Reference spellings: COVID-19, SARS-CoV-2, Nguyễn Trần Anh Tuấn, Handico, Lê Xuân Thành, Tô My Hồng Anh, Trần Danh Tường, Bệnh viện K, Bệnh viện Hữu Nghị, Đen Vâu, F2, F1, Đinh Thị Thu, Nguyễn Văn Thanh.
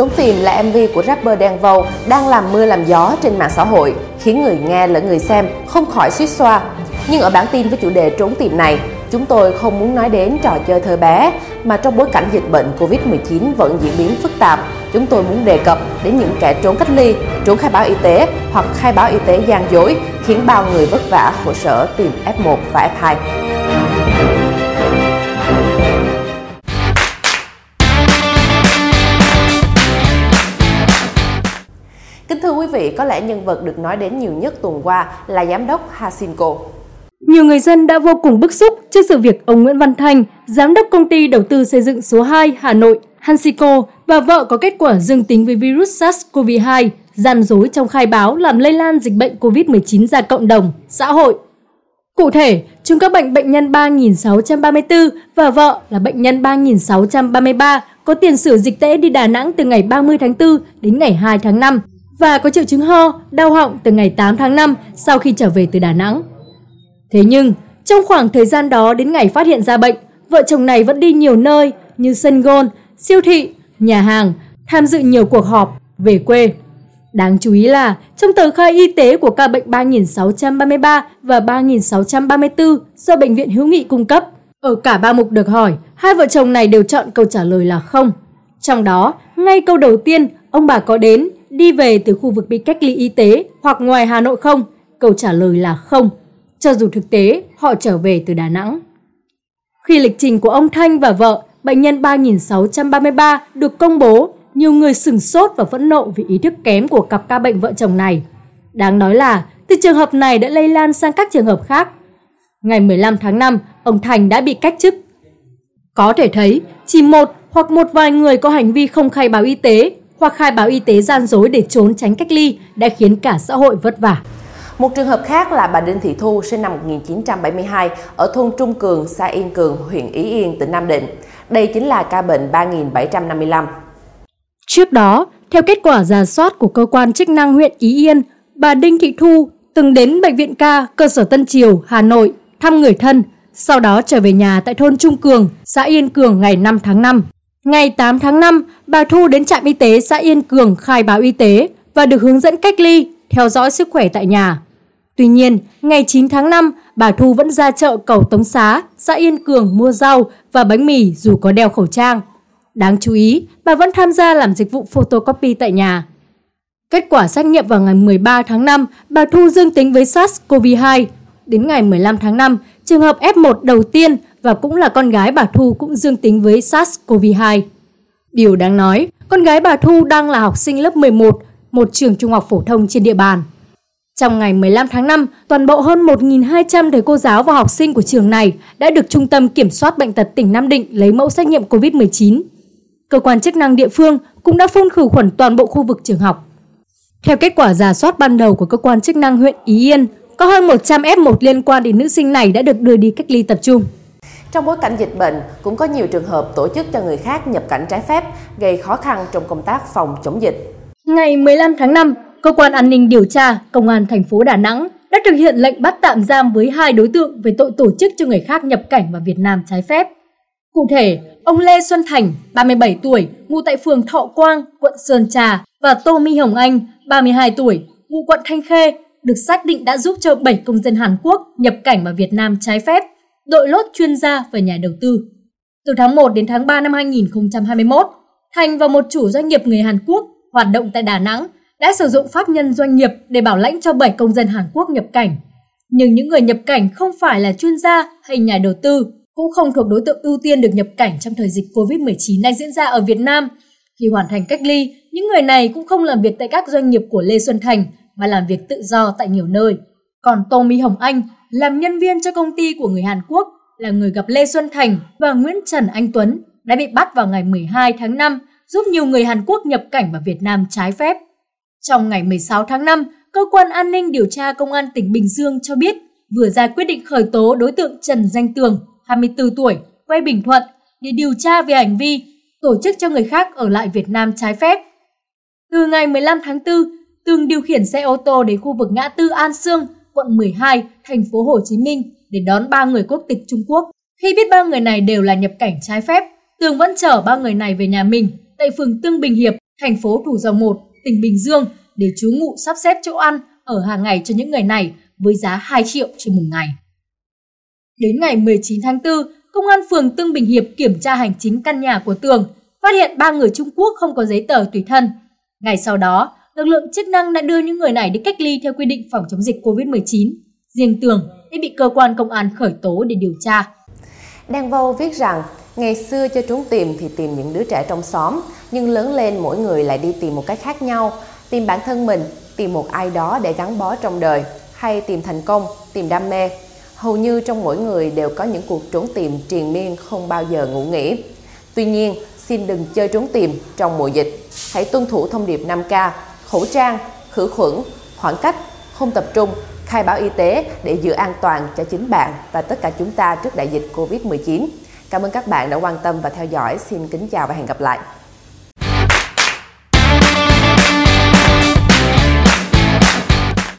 Trốn Tìm là MV của rapper Đen Vâu đang làm mưa làm gió trên mạng xã hội, khiến người nghe lẫn người xem không khỏi suýt xoa. Nhưng ở bản tin với chủ đề Trốn Tìm này, chúng tôi không muốn nói đến trò chơi thơ bé, mà trong bối cảnh dịch bệnh Covid-19 vẫn diễn biến phức tạp, chúng tôi muốn đề cập đến những kẻ trốn cách ly, trốn khai báo y tế hoặc khai báo y tế gian dối, khiến bao người vất vả khổ sở tìm F1 và F2. Kính thưa quý vị, có lẽ nhân vật được nói đến nhiều nhất tuần qua là giám đốc Handico. Nhiều người dân đã vô cùng bức xúc trước sự việc ông Nguyễn Văn Thanh, giám đốc công ty đầu tư xây dựng số 2 Hà Nội, Handico và vợ có kết quả dương tính với virus SARS-CoV-2, gian dối trong khai báo làm lây lan dịch bệnh COVID-19 ra cộng đồng, xã hội. Cụ thể, chúng các bệnh nhân 3.634 và vợ là bệnh nhân 3.633 có tiền sử dịch tễ đi Đà Nẵng từ ngày 30 tháng 4 đến ngày 2 tháng 5 và có triệu chứng ho, đau họng từ ngày 8 tháng 5 sau khi trở về từ Đà Nẵng. Thế nhưng, trong khoảng thời gian đó đến ngày phát hiện ra bệnh, vợ chồng này vẫn đi nhiều nơi như sân golf, siêu thị, nhà hàng, tham dự nhiều cuộc họp, về quê. Đáng chú ý là, trong tờ khai y tế của ca bệnh 3.633 và 3.634 do Bệnh viện Hữu Nghị cung cấp, ở cả ba mục được hỏi, hai vợ chồng này đều chọn câu trả lời là không. Trong đó, ngay câu đầu tiên, ông bà có đến, đi về từ khu vực bị cách ly y tế hoặc ngoài Hà Nội không? Câu trả lời là không. Cho dù thực tế, họ trở về từ Đà Nẵng. Khi lịch trình của ông Thanh và vợ, bệnh nhân 3.633 được công bố, nhiều người sửng sốt và phẫn nộ vì ý thức kém của cặp ca bệnh vợ chồng này. Đáng nói là, từ trường hợp này đã lây lan sang các trường hợp khác. Ngày 15 tháng 5, ông Thành đã bị cách chức. Có thể thấy, chỉ một hoặc một vài người có hành vi không khai báo y tế hoặc khai báo y tế gian dối để trốn tránh cách ly đã khiến cả xã hội vất vả. Một trường hợp khác là bà Đinh Thị Thu sinh năm 1972 ở thôn Trung Cường, xã Yên Cường, huyện Ý Yên, tỉnh Nam Định. Đây chính là ca bệnh 3755. Trước đó, theo kết quả rà soát của cơ quan chức năng huyện Ý Yên, bà Đinh Thị Thu từng đến Bệnh viện K, cơ sở Tân Triều, Hà Nội thăm người thân, sau đó trở về nhà tại thôn Trung Cường, xã Yên Cường ngày 5 tháng 5. Ngày 8 tháng 5, bà Thu đến trạm y tế xã Yên Cường khai báo y tế và được hướng dẫn cách ly, theo dõi sức khỏe tại nhà. Tuy nhiên, ngày 9 tháng 5, bà Thu vẫn ra chợ Cầu Tống Xá, xã Yên Cường mua rau và bánh mì dù có đeo khẩu trang. Đáng chú ý, bà vẫn tham gia làm dịch vụ photocopy tại nhà. Kết quả xét nghiệm vào ngày 13 tháng 5, bà Thu dương tính với SARS-CoV-2. Đến ngày 15 tháng 5, trường hợp F1 đầu tiên và cũng là con gái bà Thu cũng dương tính với SARS-CoV-2. Điều đáng nói, con gái bà Thu đang là học sinh lớp 11, một trường trung học phổ thông trên địa bàn. Trong ngày 15 tháng 5, toàn bộ hơn 1.200 thầy cô giáo và học sinh của trường này đã được Trung tâm Kiểm soát Bệnh tật tỉnh Nam Định lấy mẫu xét nghiệm COVID-19. Cơ quan chức năng địa phương cũng đã phun khử khuẩn toàn bộ khu vực trường học. Theo kết quả rà soát ban đầu của cơ quan chức năng huyện Ý Yên, có hơn 100 F1 liên quan đến nữ sinh này đã được đưa đi cách ly tập trung. Trong bối cảnh dịch bệnh, cũng có nhiều trường hợp tổ chức cho người khác nhập cảnh trái phép, gây khó khăn trong công tác phòng chống dịch. Ngày 15 tháng 5, Cơ quan An ninh Điều tra Công an thành phố Đà Nẵng đã thực hiện lệnh bắt tạm giam với hai đối tượng về tội tổ chức cho người khác nhập cảnh vào Việt Nam trái phép. Cụ thể, ông Lê Xuân Thành, 37 tuổi, ngụ tại phường Thọ Quang, quận Sơn Trà và Tô My Hồng Anh, 32 tuổi, ngụ quận Thanh Khê, được xác định đã giúp cho 7 công dân Hàn Quốc nhập cảnh vào Việt Nam trái phép, đội lốt chuyên gia và nhà đầu tư. Từ tháng 1 đến tháng 3 năm 2021, Thành và một chủ doanh nghiệp người Hàn Quốc hoạt động tại Đà Nẵng đã sử dụng pháp nhân doanh nghiệp để bảo lãnh cho 7 công dân Hàn Quốc nhập cảnh. Nhưng những người nhập cảnh không phải là chuyên gia hay nhà đầu tư, cũng không thuộc đối tượng ưu tiên được nhập cảnh trong thời dịch COVID-19 đang diễn ra ở Việt Nam. Khi hoàn thành cách ly, những người này cũng không làm việc tại các doanh nghiệp của Lê Xuân Thành mà làm việc tự do tại nhiều nơi. Còn Tô My Hồng Anh, làm nhân viên cho công ty của người Hàn Quốc, là người gặp Lê Xuân Thành và Nguyễn Trần Anh Tuấn, đã bị bắt vào ngày 12 tháng 5, giúp nhiều người Hàn Quốc nhập cảnh vào Việt Nam trái phép. Trong ngày 16 tháng 5, Cơ quan An ninh Điều tra Công an tỉnh Bình Dương cho biết vừa ra quyết định khởi tố đối tượng Trần Danh Tường, 24 tuổi, quê Bình Thuận, để điều tra về hành vi tổ chức cho người khác ở lại Việt Nam trái phép. Từ ngày 15 tháng 4, Tường điều khiển xe ô tô đến khu vực ngã tư An Sương, quận 12, thành phố Hồ Chí Minh để đón 3 người quốc tịch Trung Quốc. Khi biết 3 người này đều là nhập cảnh trái phép, Tường vẫn chở 3 người này về nhà mình tại phường Tương Bình Hiệp, thành phố Thủ Dầu Một, tỉnh Bình Dương để trú ngụ sắp xếp chỗ ăn ở hàng ngày cho những người này với giá 2 triệu trên một ngày. Đến ngày 19 tháng 4, Công an phường Tương Bình Hiệp kiểm tra hành chính căn nhà của Tường, phát hiện 3 người Trung Quốc không có giấy tờ tùy thân. Ngày sau đó, lực lượng chức năng đã đưa những người này đi cách ly theo quy định phòng chống dịch COVID-19. Riêng Tường đã bị cơ quan công an khởi tố để điều tra. Đen Vâu viết rằng, ngày xưa cho chúng tìm thì tìm những đứa trẻ trong xóm, nhưng lớn lên mỗi người lại đi tìm một cách khác nhau, tìm bản thân mình, tìm một ai đó để gắn bó trong đời, hay tìm thành công, tìm đam mê. Hầu như trong mỗi người đều có những cuộc trốn tìm triền miên không bao giờ ngủ nghỉ. Tuy nhiên, xin đừng chơi trốn tìm trong mùa dịch. Hãy tuân thủ thông điệp 5K, khẩu trang, khử khuẩn, khoảng cách, không tập trung, khai báo y tế để giữ an toàn cho chính bạn và tất cả chúng ta trước đại dịch COVID-19. Cảm ơn các bạn đã quan tâm và theo dõi. Xin kính chào và hẹn gặp lại.